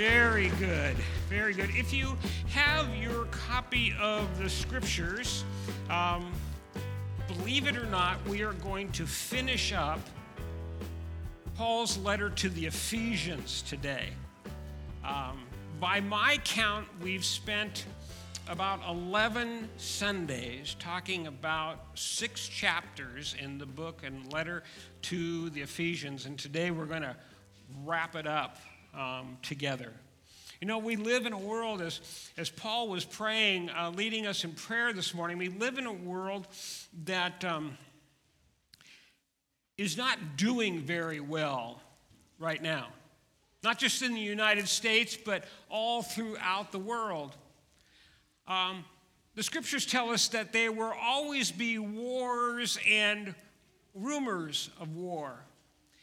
Very good. Very good. If you have your copy of the scriptures, believe it or not, we are going to finish up Paul's letter to the Ephesians today. By my count, we've spent about 11 Sundays talking about 6 chapters in the book and letter to the Ephesians, and today we're going to wrap it up together. You know, we live in a world, as Paul was praying, leading us in prayer this morning, we live in a world that is not doing very well right now. Not just in the United States, but all throughout the world. The scriptures tell us that there will always be wars and rumors of war.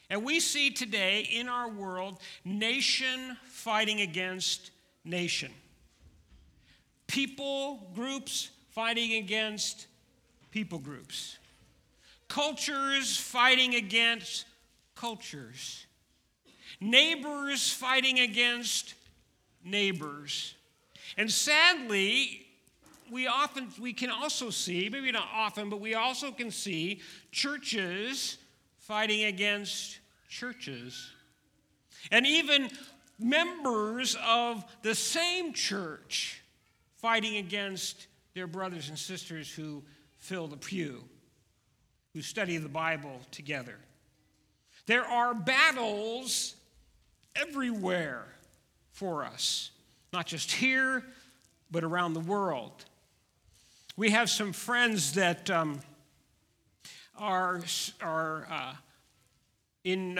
And we see today in our world, nation fighting against nation. People groups fighting against people groups. Cultures fighting against cultures. Neighbors fighting against neighbors. And sadly, we can also see, maybe not often, but we also can see churches fighting against churches. And even members of the same church fighting against their brothers and sisters who fill the pew, who study the Bible together. There are battles everywhere for us, not just here, but around the world. We have some friends that are in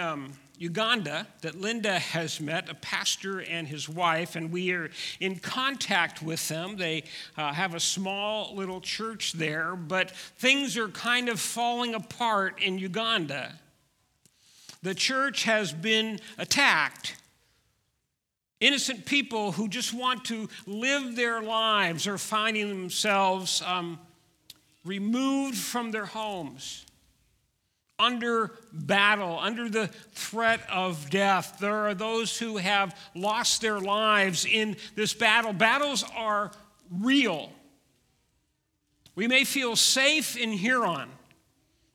Uganda that Linda has met, a pastor and his wife, and we are in contact with them. They have a small little church there, but things are kind of falling apart in Uganda. The church has been attacked. Innocent people who just want to live their lives are finding themselves removed from their homes, under battle, under the threat of death. There are those who have lost their lives in this battle. Battles are real. We may feel safe in Huron,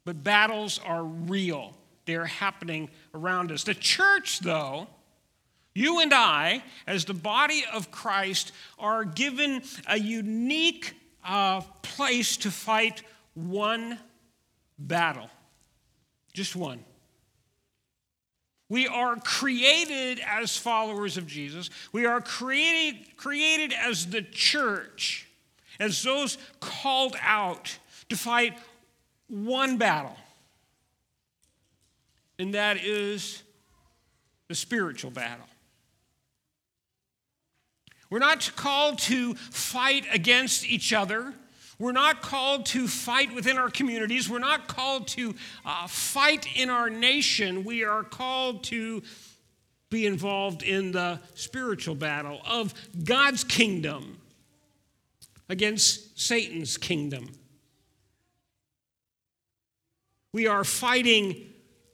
but battles are real. They're happening around us. The church, though, you and I, as the body of Christ, are given a unique place to fight one battle. Just one. We are created as followers of Jesus. We are created as the church, as those called out to fight one battle. And that is the spiritual battle. We're not called to fight against each other. We're not called to fight within our communities. We're not called to fight in our nation. We are called to be involved in the spiritual battle of God's kingdom against Satan's kingdom. We are fighting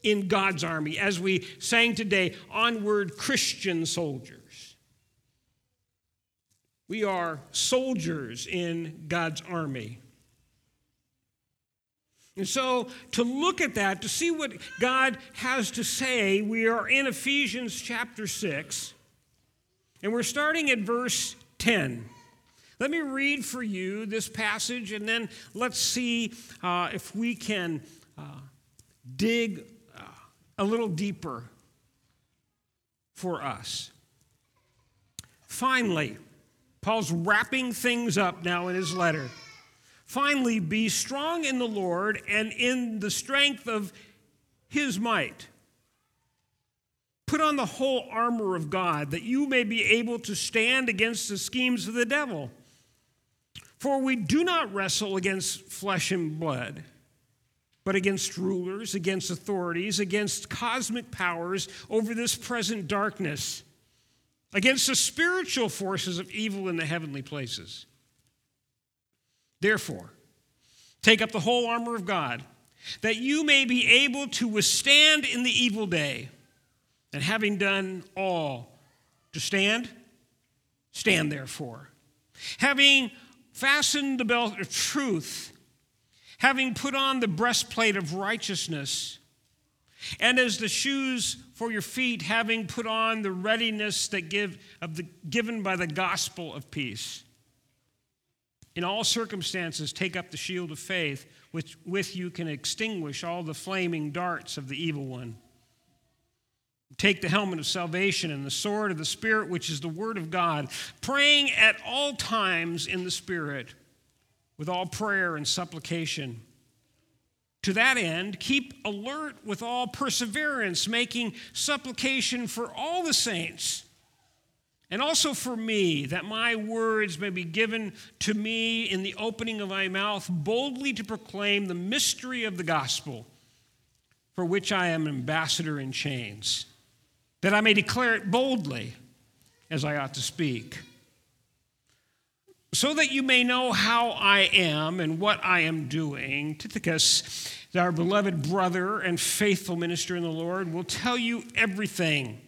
in God's army, as we sang today, onward Christian soldiers. We are soldiers in God's army. And so to look at that, to see what God has to say, we are in Ephesians chapter 6, and we're starting at verse 10. Let me read for you this passage, and then let's see if we can dig a little deeper for us. Finally, Paul's wrapping things up now in his letter. Finally, be strong in the Lord and in the strength of his might. Put on the whole armor of God, that you may be able to stand against the schemes of the devil. For we do not wrestle against flesh and blood, but against rulers, against authorities, against cosmic powers over this present darkness, against the spiritual forces of evil in the heavenly places. Therefore, take up the whole armor of God, that you may be able to withstand in the evil day, and having done all, to To stand, stand therefore. Having fastened the belt of truth, having put on the breastplate of righteousness, and as the shoes for your feet, having put on the readiness that given by the gospel of peace. In all circumstances, take up the shield of faith, which with you can extinguish all the flaming darts of the evil one. Take the helmet of salvation and the sword of the Spirit, which is the word of God, praying at all times in the Spirit, with all prayer and supplication. To that end, keep alert with all perseverance, making supplication for all the saints, and also for me, that my words may be given to me in the opening of my mouth, boldly to proclaim the mystery of the gospel, for which I am ambassador in chains, that I may declare it boldly as I ought to speak. So that you may know how I am and what I am doing, Tychicus, our beloved brother and faithful minister in the Lord, will tell you everything.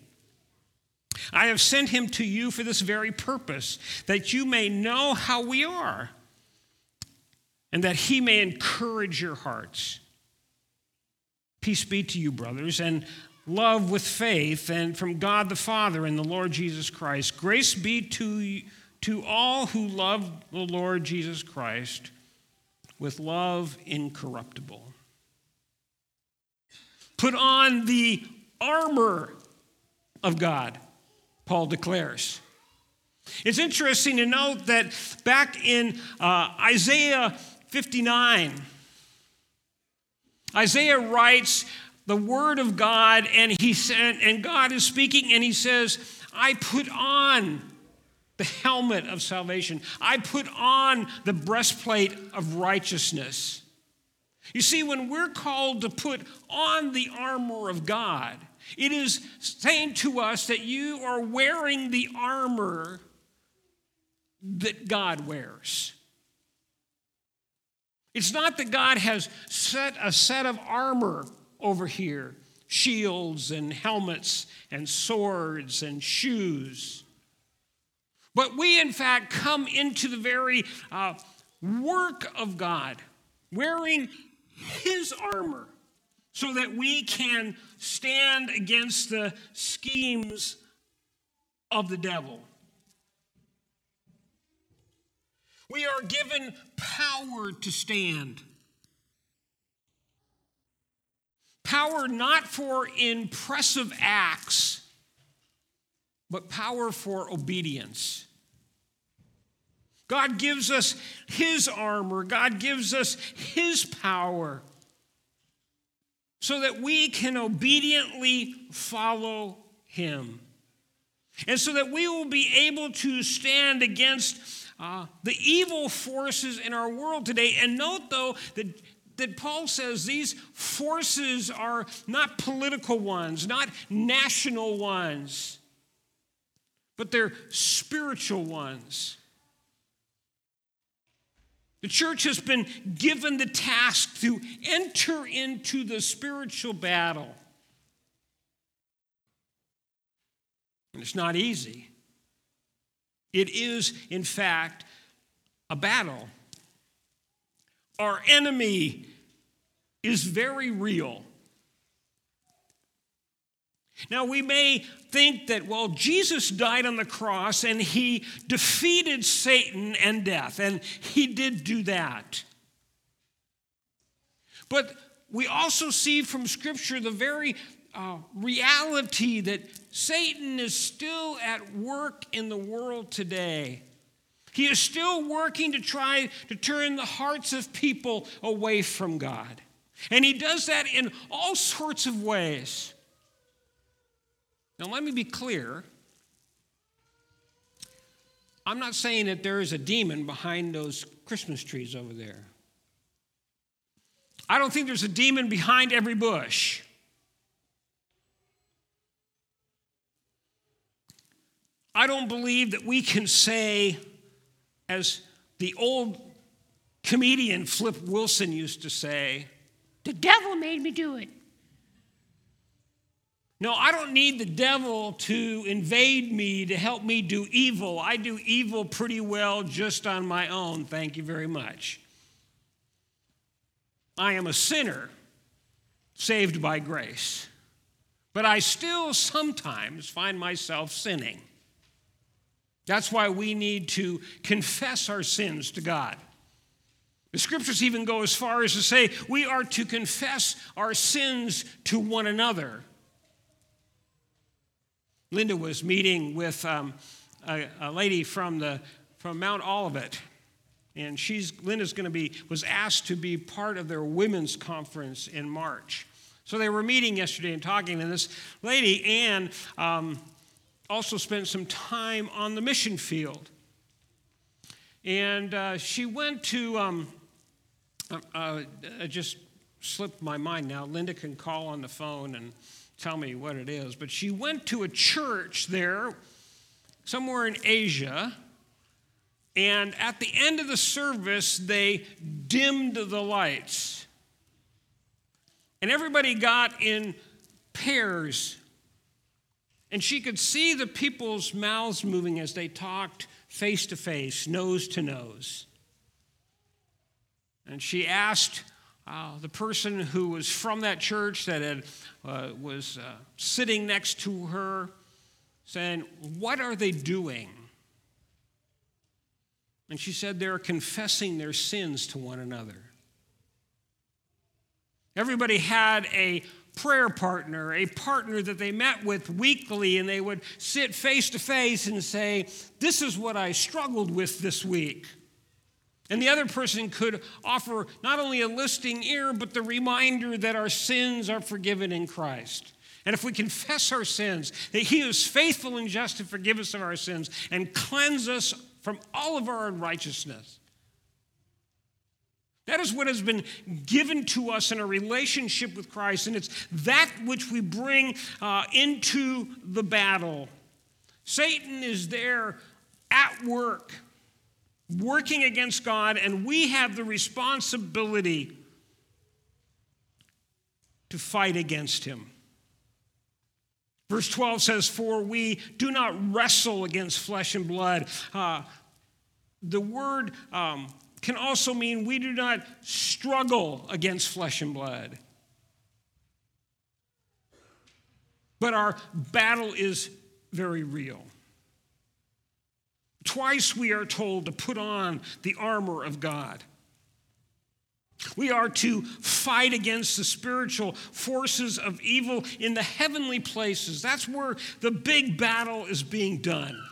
I have sent him to you for this very purpose, that you may know how we are, and that he may encourage your hearts. Peace be to you, brothers, and love with faith, and from God the Father and the Lord Jesus Christ. Grace be to you. To all who love the Lord Jesus Christ with love incorruptible. Put on the armor of God, Paul declares. It's interesting to note that back in Isaiah 59, Isaiah writes the word of God, and God is speaking, and he says, I put on the helmet of salvation. I put on the breastplate of righteousness. You see, when we're called to put on the armor of God, it is saying to us that you are wearing the armor that God wears. It's not that God has set a set of armor over here, shields and helmets and swords and shoes. But we, in fact, come into the very work of God, wearing his armor, so that we can stand against the schemes of the devil. We are given power to stand. Power not for impressive acts, but power for obedience. God gives us his armor. God gives us his power so that we can obediently follow him. And so that we will be able to stand against the evil forces in our world today. And note, though, that Paul says these forces are not political ones, not national ones, but they're spiritual ones. The church has been given the task to enter into the spiritual battle. And it's not easy. It is, in fact, a battle. Our enemy is very real. Now, we may think that, well, Jesus died on the cross and he defeated Satan and death, and he did do that. But we also see from Scripture the very reality that Satan is still at work in the world today. He is still working to try to turn the hearts of people away from God. And he does that in all sorts of ways. Now, let me be clear. I'm not saying that there is a demon behind those Christmas trees over there. I don't think there's a demon behind every bush. I don't believe that we can say, as the old comedian Flip Wilson used to say, the devil made me do it. No, I don't need the devil to invade me to help me do evil. I do evil pretty well just on my own, thank you very much. I am a sinner saved by grace, but I still sometimes find myself sinning. That's why we need to confess our sins to God. The scriptures even go as far as to say we are to confess our sins to one another. Linda was meeting with a lady from Mount Olivet, and Linda's was asked to be part of their women's conference in March. So they were meeting yesterday and talking, and this lady, Anne, also spent some time on the mission field. And she went to, it just slipped my mind now. Linda can call on the phone and tell me what it is. But she went to a church there somewhere in Asia. And at the end of the service, they dimmed the lights. And everybody got in pairs. And she could see the people's mouths moving as they talked face to face, nose to nose. And she asked the person who was from that church that was sitting next to her, saying, "What are they doing?" And she said, "They're confessing their sins to one another." Everybody had a prayer partner, a partner that they met with weekly, and they would sit face to face and say, "This is what I struggled with this week." And the other person could offer not only a listening ear, but the reminder that our sins are forgiven in Christ. And if we confess our sins, that He is faithful and just to forgive us of our sins and cleanse us from all of our unrighteousness. That is what has been given to us in a relationship with Christ, and it's that which we bring into the battle. Satan is there at work, working against God, and we have the responsibility to fight against him. Verse 12 says, "For we do not wrestle against flesh and blood." The word can also mean we do not struggle against flesh and blood. But our battle is very real. Twice we are told to put on the armor of God. We are to fight against the spiritual forces of evil in the heavenly places. That's where the big battle is being done.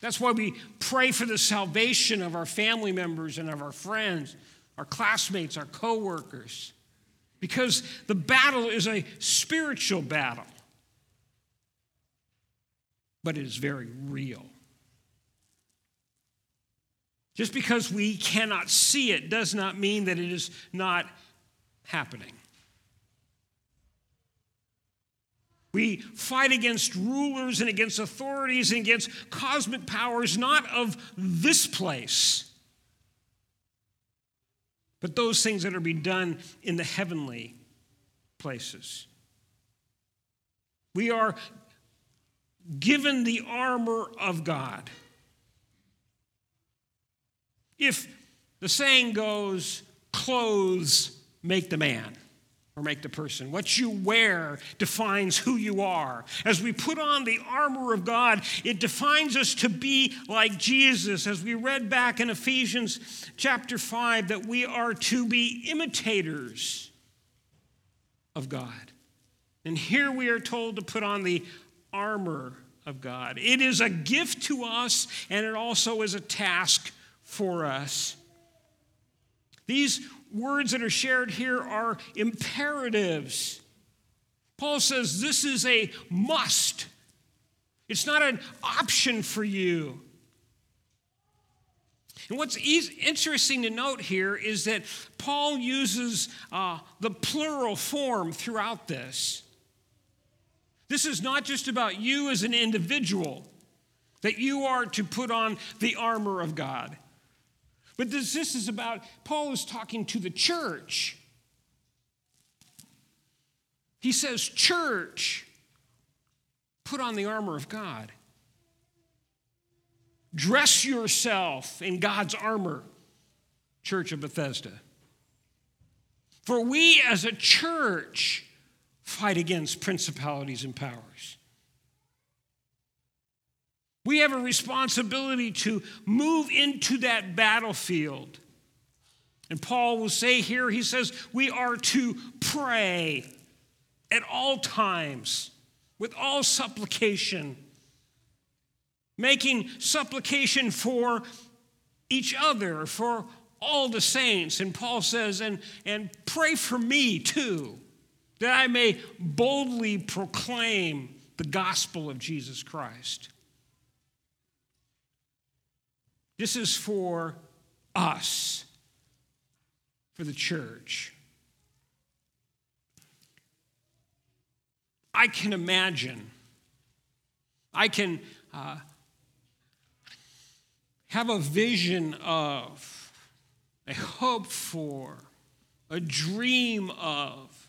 That's why we pray for the salvation of our family members and of our friends, our classmates, our coworkers, because the battle is a spiritual battle, but it is very real. Just because we cannot see it does not mean that it is not happening. We fight against rulers and against authorities and against cosmic powers, not of this place, but those things that are being done in the heavenly places. We are given the armor of God. If the saying goes, clothes make the man. Or make the person. What you wear defines who you are. As we put on the armor of God, it defines us to be like Jesus. As we read back in Ephesians chapter 5, that we are to be imitators of God. And here we are told to put on the armor of God. It is a gift to us, and it also is a task for us. These words that are shared here are imperatives. Paul says this is a must. It's not an option for you. And what's interesting to note here is that Paul uses the plural form throughout this. This is not just about you as an individual, that you are to put on the armor of God. But this is about, Paul is talking to the church. He says, church, put on the armor of God. Dress yourself in God's armor, Church of Bethesda. For we as a church fight against principalities and powers. We have a responsibility to move into that battlefield. And Paul will say here, he says, we are to pray at all times with all supplication, making supplication for each other, for all the saints. And Paul says, and pray for me too, that I may boldly proclaim the gospel of Jesus Christ. This is for us, for the church. I can imagine, I can have a vision of, a hope for, a dream of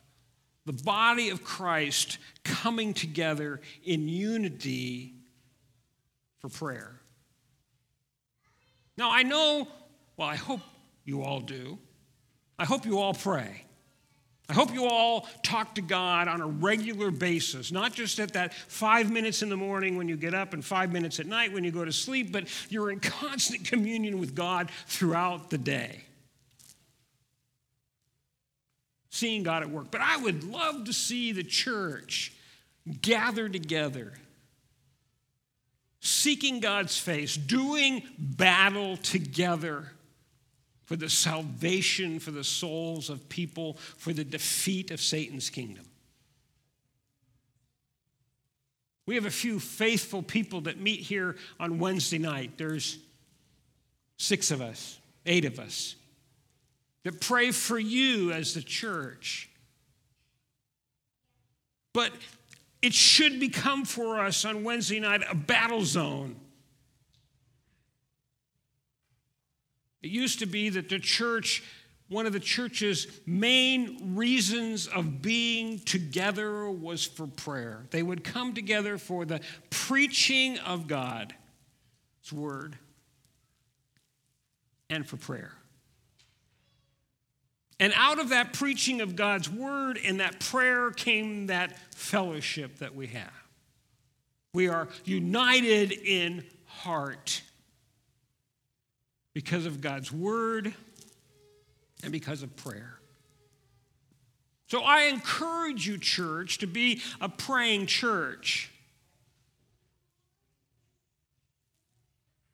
the body of Christ coming together in unity for prayer. Now, I know, well, I hope you all do. I hope you all pray. I hope you all talk to God on a regular basis, not just at that 5 minutes in the morning when you get up and 5 minutes at night when you go to sleep, but you're in constant communion with God throughout the day, seeing God at work. But I would love to see the church gather together, seeking God's face, doing battle together for the salvation, for the souls of people, for the defeat of Satan's kingdom. We have a few faithful people that meet here on Wednesday night. There's 8 of us, that pray for you as the church. But it should become for us on Wednesday night a battle zone. It used to be that the church, one of the church's main reasons of being together was for prayer. They would come together for the preaching of God's word and for prayer. And out of that preaching of God's word and that prayer came that fellowship that we have. We are united in heart because of God's word and because of prayer. So I encourage you, church, to be a praying church.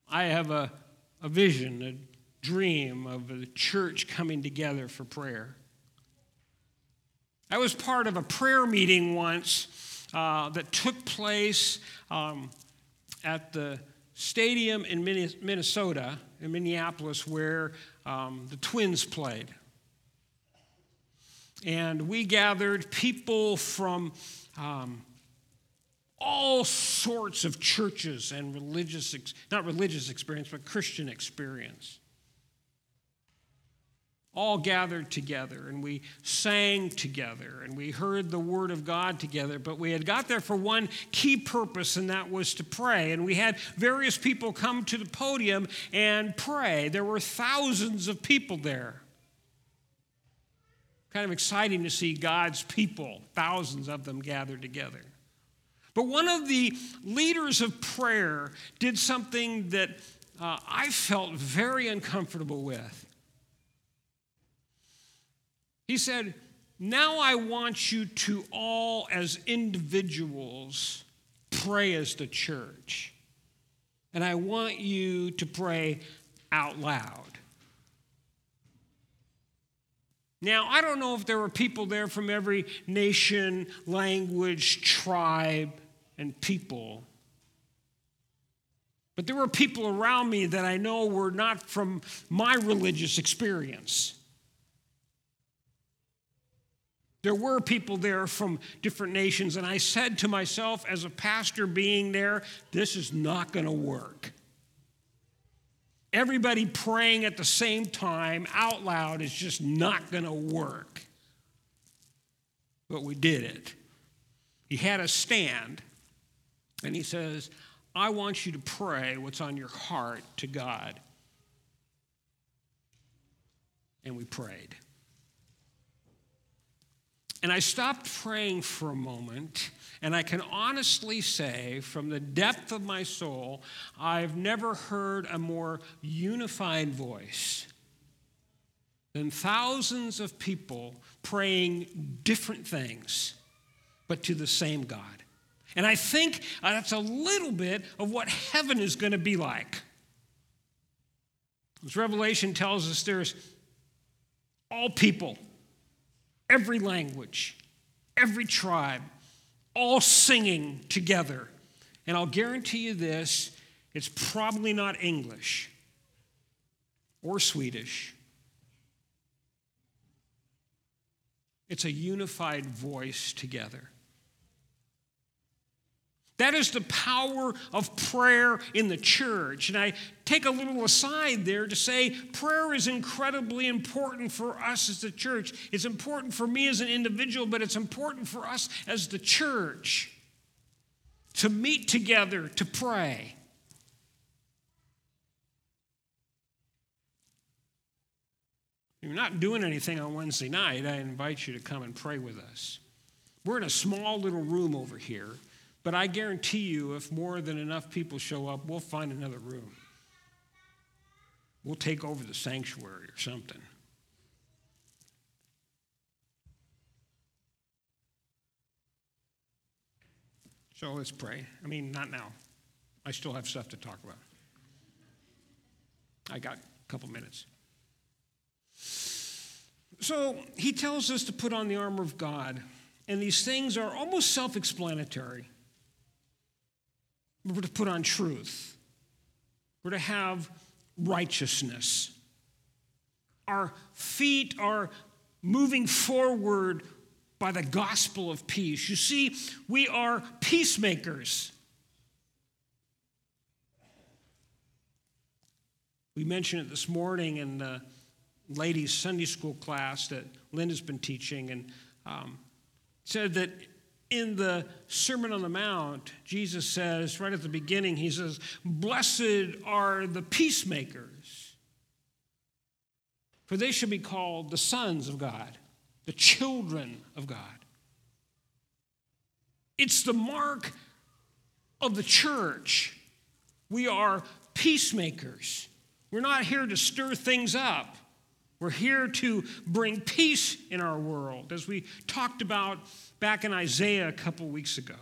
I have a vision, a dream of the church coming together for prayer. I was part of a prayer meeting once that took place at the stadium in Minnesota, in Minneapolis, where the Twins played. And we gathered people from all sorts of churches and not religious experience, but Christian experience. All gathered together, and we sang together, and we heard the word of God together, but we had got there for one key purpose, and that was to pray. And we had various people come to the podium and pray. There were thousands of people there. Kind of exciting to see God's people, thousands of them gathered together. But one of the leaders of prayer did something that I felt very uncomfortable with. He said, now I want you to all as individuals pray as the church. And I want you to pray out loud. Now, I don't know if there were people there from every nation, language, tribe, and people. But there were people around me that I know were not from my religious experience. There were people there from different nations, and I said to myself, as a pastor being there, this is not going to work. Everybody praying at the same time out loud is just not going to work. but we did it. He had us stand, and he says, I want you to pray what's on your heart to God. And we prayed. And I stopped praying for a moment, and I can honestly say from the depth of my soul, I've never heard a more unified voice than thousands of people praying different things, but to the same God. And I think that's a little bit of what heaven is going to be like. As Revelation tells us, there's all people, every language, every tribe, all singing together. And I'll guarantee you this, it's probably not English or Swedish. It's a unified voice together. That is the power of prayer in the church. And I take a little aside there to say prayer is incredibly important for us as the church. It's important for me as an individual, but it's important for us as the church to meet together to pray. If you're not doing anything on Wednesday night, I invite you to come and pray with us. We're in a small little room over here. But I guarantee you, if more than enough people show up, we'll find another room. We'll take over the sanctuary or something. So let's pray. I mean, not now. I still have stuff to talk about. I got a couple minutes. So he tells us to put on the armor of God. And these things are almost self-explanatory. We're to put on truth. We're to have righteousness. Our feet are moving forward by the gospel of peace. You see, we are peacemakers. We mentioned it this morning in the ladies' Sunday school class that Linda's been teaching, and said that in the Sermon on the Mount, Jesus says, right at the beginning, he says, blessed are the peacemakers, for they shall be called the sons of God, the children of God. It's the mark of the church. We are peacemakers. We're not here to stir things up. We're here to bring peace in our world, as we talked about back in Isaiah a couple weeks ago.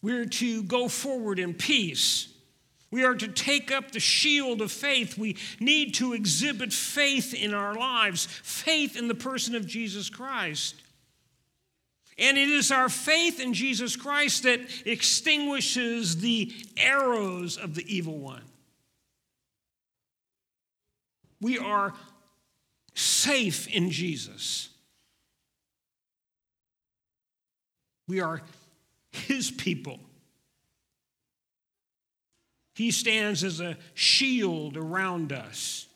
We're to go forward in peace. We are to take up the shield of faith. We need to exhibit faith in our lives, faith in the person of Jesus Christ. And it is our faith in Jesus Christ that extinguishes the arrows of the evil one. We are safe in Jesus. We are his people. He stands as a shield around us.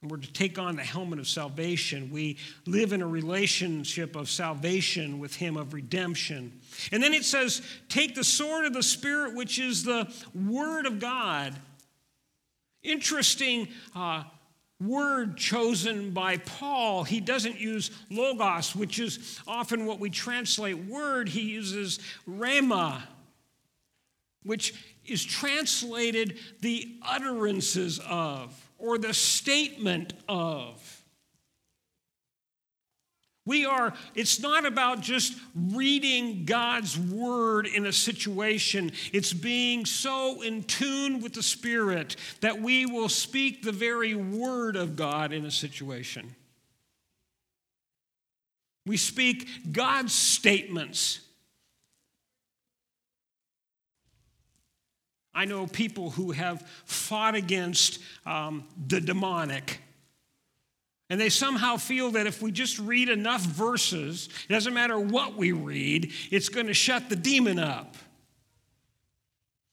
And we're to take on the helmet of salvation. We live in a relationship of salvation with him, of redemption. And then it says, take the sword of the Spirit, which is the word of God. Interesting word chosen by Paul. He doesn't use logos, which is often what we translate word. He uses rhema, which is translated the utterances of, or the statement of. It's not about just reading God's word in a situation. It's being so in tune with the Spirit that we will speak the very word of God in a situation. We speak God's statements. I know people who have fought against the demonic. And they somehow feel that if we just read enough verses, it doesn't matter what we read, it's going to shut the demon up.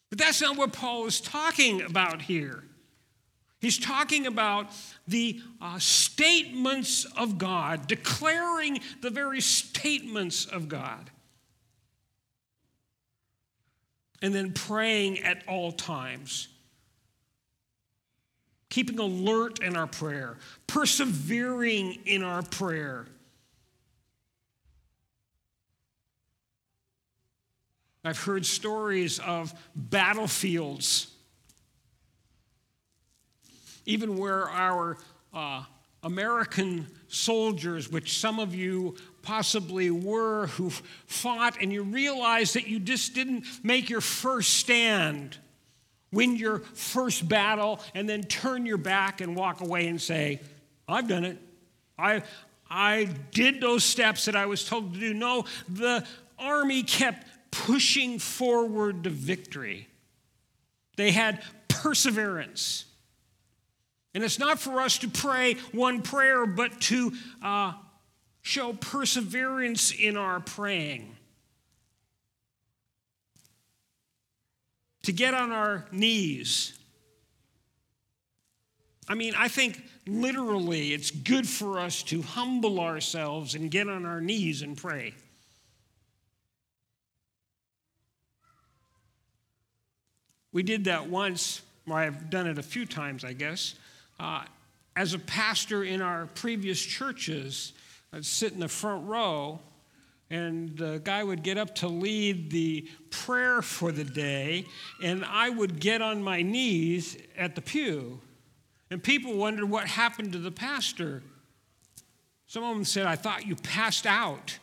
But that's not what Paul is talking about here. He's talking about the statements of God, declaring the very statements of God. And then praying at all times. Keeping alert in our prayer. Persevering in our prayer. I've heard stories of battlefields, even where our American soldiers, which some of you possibly were, who fought, and you realized that you just didn't make your first stand, win your first battle, and then turn your back and walk away and say, I've done it. I did those steps that I was told to do. No, the army kept pushing forward to victory. They had perseverance. And it's not for us to pray one prayer, but to show perseverance in our praying. To get on our knees. I mean, I think literally it's good for us to humble ourselves and get on our knees and pray. We did that once, or I've done it a few times, I guess. As a pastor in our previous churches, I'd sit in the front row, and the guy would get up to lead the prayer for the day, and I would get on my knees at the pew. And people wondered what happened to the pastor. Some of them said, I thought you passed out.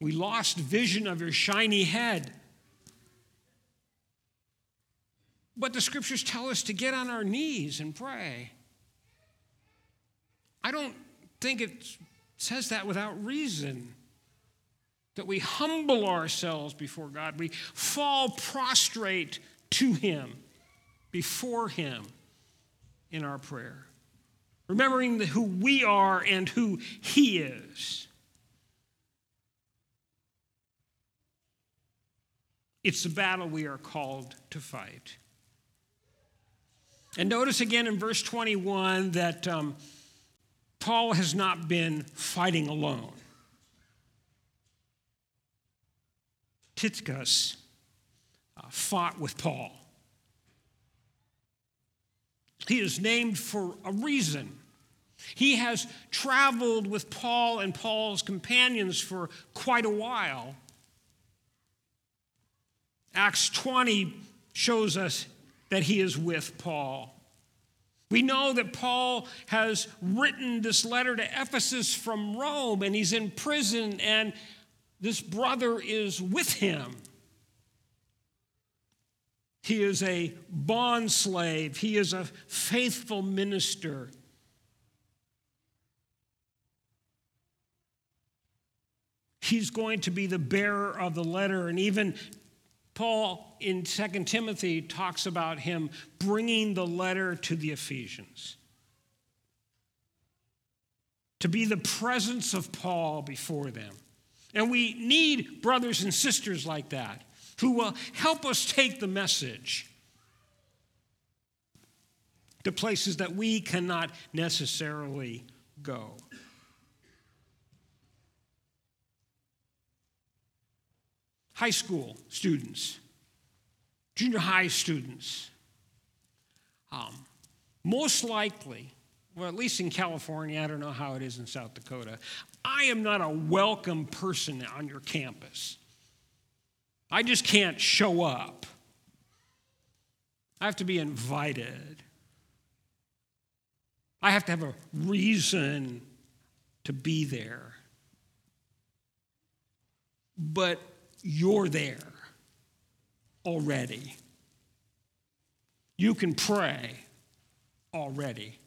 We lost vision of your shiny head. But the scriptures tell us to get on our knees and pray. I don't think it says that without reason, that we humble ourselves before God. We fall prostrate to Him, before Him in our prayer, remembering who we are and who He is. It's the battle we are called to fight. And notice again in verse 21 that Paul has not been fighting alone. Tychicus fought with Paul. He is named for a reason. He has traveled with Paul and Paul's companions for quite a while. Acts 20 shows us that he is with Paul. We know that Paul has written this letter to Ephesus from Rome, and he's in prison, and this brother is with him. He is a bond slave. He is a faithful minister. He's going to be the bearer of the letter, and even Paul in 2 Timothy talks about him bringing the letter to the Ephesians. To be the presence of Paul before them. And we need brothers and sisters like that who will help us take the message to places that we cannot necessarily go. High school students, junior high students, most likely, well, at least in California, I don't know how it is in South Dakota, I am not a welcome person on your campus. I just can't show up. I have to be invited. I have to have a reason to be there. But you're there already. You can pray already.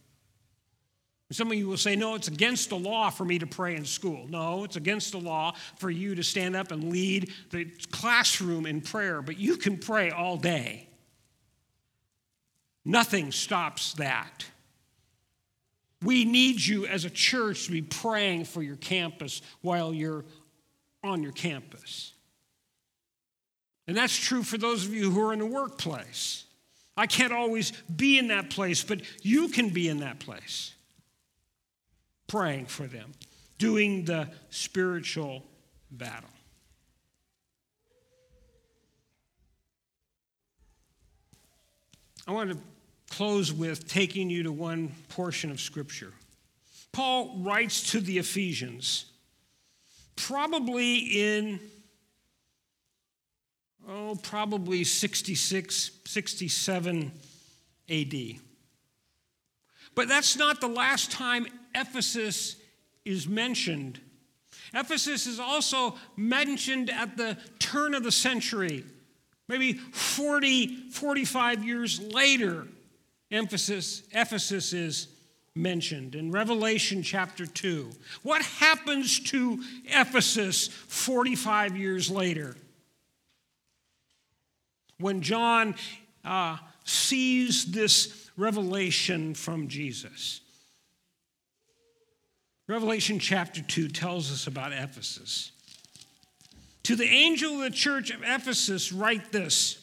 Some of you will say, no, it's against the law for me to pray in school. No, it's against the law for you to stand up and lead the classroom in prayer, but you can pray all day. Nothing stops that. We need you as a church to be praying for your campus while you're on your campus. And that's true for those of you who are in the workplace. I can't always be in that place, but you can be in that place, praying for them, doing the spiritual battle. I want to close with taking you to one portion of Scripture. Paul writes to the Ephesians, probably in, probably 66, 67 A.D. But that's not the last time Ephesus is mentioned. Ephesus is also mentioned at the turn of the century, maybe 40, 45 years later. Ephesus is mentioned in Revelation chapter 2. What happens to Ephesus 45 years later? When John sees this revelation from Jesus. Revelation chapter 2 tells us about Ephesus. To the angel of the church of Ephesus, write this.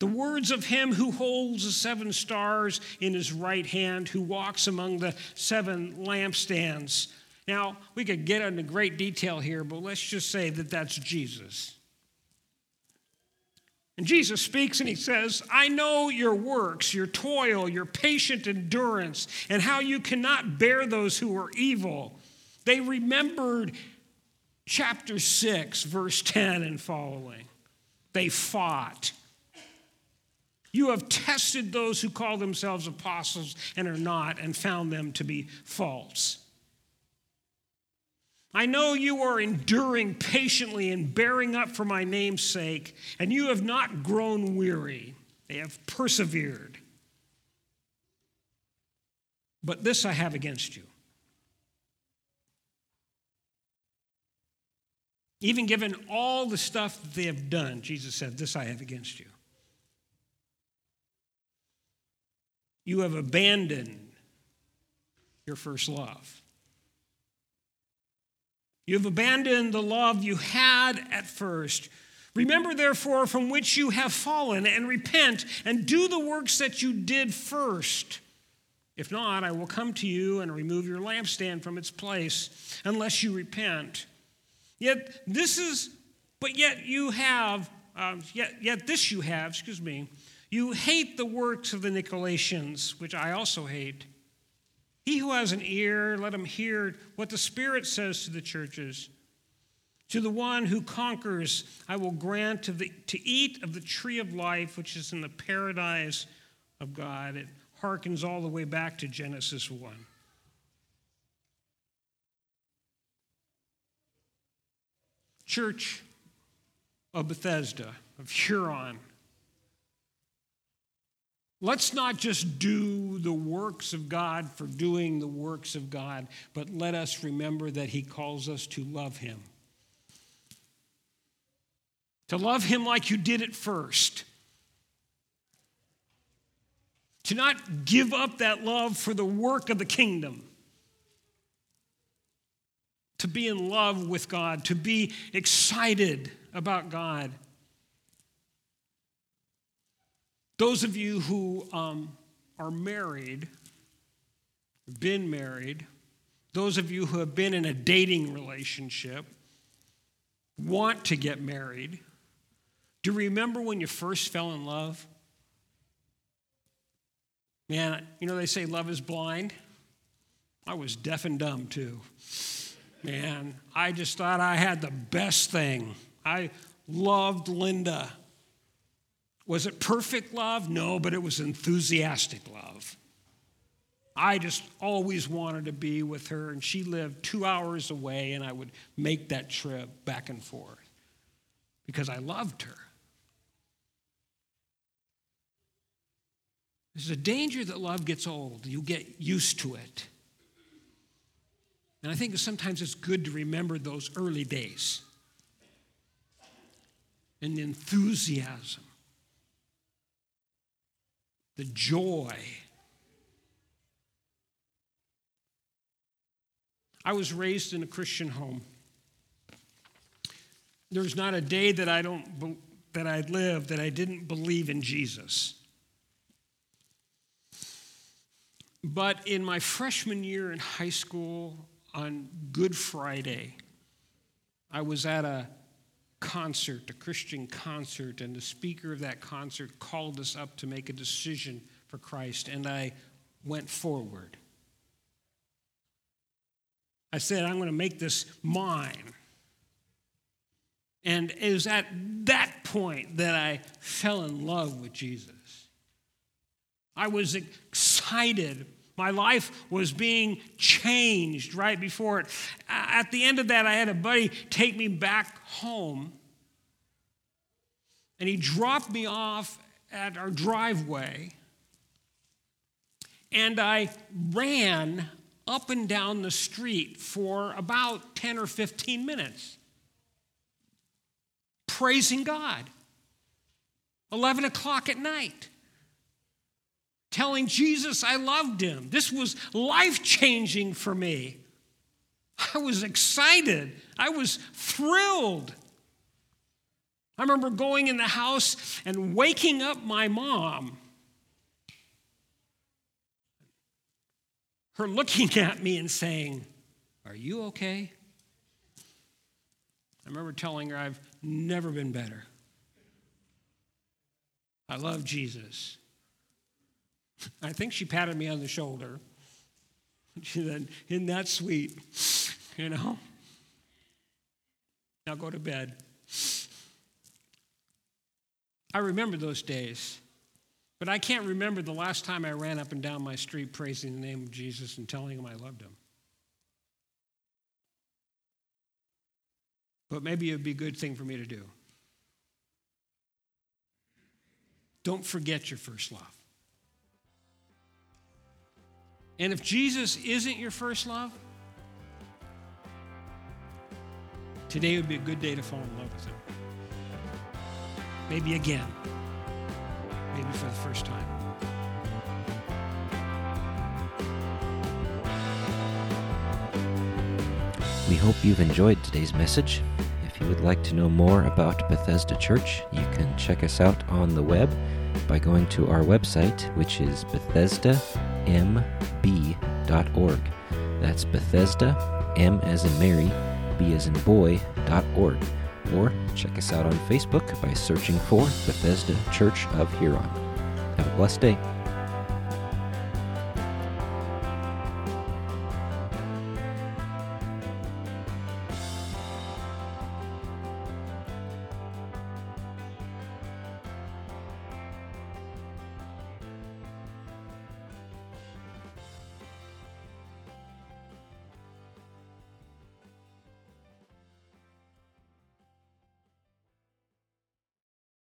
The words of him who holds the seven stars in his right hand, who walks among the seven lampstands. Now, we could get into great detail here, but let's just say that that's Jesus. And Jesus speaks and he says, I know your works, your toil, your patient endurance, and how you cannot bear those who are evil. They remembered chapter 6, verse 10 and following. They fought. You have tested those who call themselves apostles and are not, and found them to be false. I know you are enduring patiently and bearing up for my name's sake, and you have not grown weary. They have persevered. But this I have against you. Even given all the stuff that they have done, Jesus said, this I have against you. You have abandoned your first love. You have abandoned the love you had at first. Remember, therefore, from which you have fallen, and repent, and do the works that you did first. If not, I will come to you and remove your lampstand from its place, unless you repent. Yet this you have. You hate the works of the Nicolaitans, which I also hate. He who has an ear, let him hear what the Spirit says to the churches. To the one who conquers, I will grant to eat of the tree of life, which is in the paradise of God. It harkens all the way back to Genesis 1. Church of Bethesda, of Huron. Let's not just do the works of God for doing the works of God, but let us remember that he calls us to love him. To love him like you did at first. To not give up that love for the work of the kingdom. To be in love with God, to be excited about God. Those of you who are married, been married, those of you who have been in a dating relationship, want to get married, do you remember when you first fell in love? Man, you know they say love is blind. I was deaf and dumb too. Man, I just thought I had the best thing. I loved Linda. Was it perfect love? No, but it was enthusiastic love. I just always wanted to be with her, and she lived 2 hours away, and I would make that trip back and forth because I loved her. There's a danger that love gets old. You get used to it. And I think sometimes it's good to remember those early days and the enthusiasm. The joy. I was raised in a Christian home. There's not a day that I didn't believe in Jesus. But in my freshman year in high school, on Good Friday, I was at a concert, a Christian concert, and the speaker of that concert called us up to make a decision for Christ, and I went forward. I said, I'm going to make this mine. And it was at that point that I fell in love with Jesus. I was excited. My life was being changed right before it. At the end of that, I had a buddy take me back home, and he dropped me off at our driveway, and I ran up and down the street for about 10 or 15 minutes, praising God, 11 o'clock at night, telling Jesus I loved him. This was life-changing for me. I was excited. I was thrilled. I remember going in the house and waking up my mom, her looking at me and saying, "Are you okay?" I remember telling her, I've never been better. I love Jesus. I think she patted me on the shoulder. She said, "Isn't that sweet?" You know? Now go to bed. I remember those days. But I can't remember the last time I ran up and down my street praising the name of Jesus and telling him I loved him. But maybe it would be a good thing for me to do. Don't forget your first love. And if Jesus isn't your first love, today would be a good day to fall in love with him. Maybe again. Maybe for the first time. We hope you've enjoyed today's message. If you would like to know more about Bethesda Church, you can check us out on the web by going to our website, which is Bethesda MB.org. That's Bethesda, M as in Mary, B as in boy.org. Or check us out on Facebook by searching for Bethesda Church of Huron. Have a blessed day.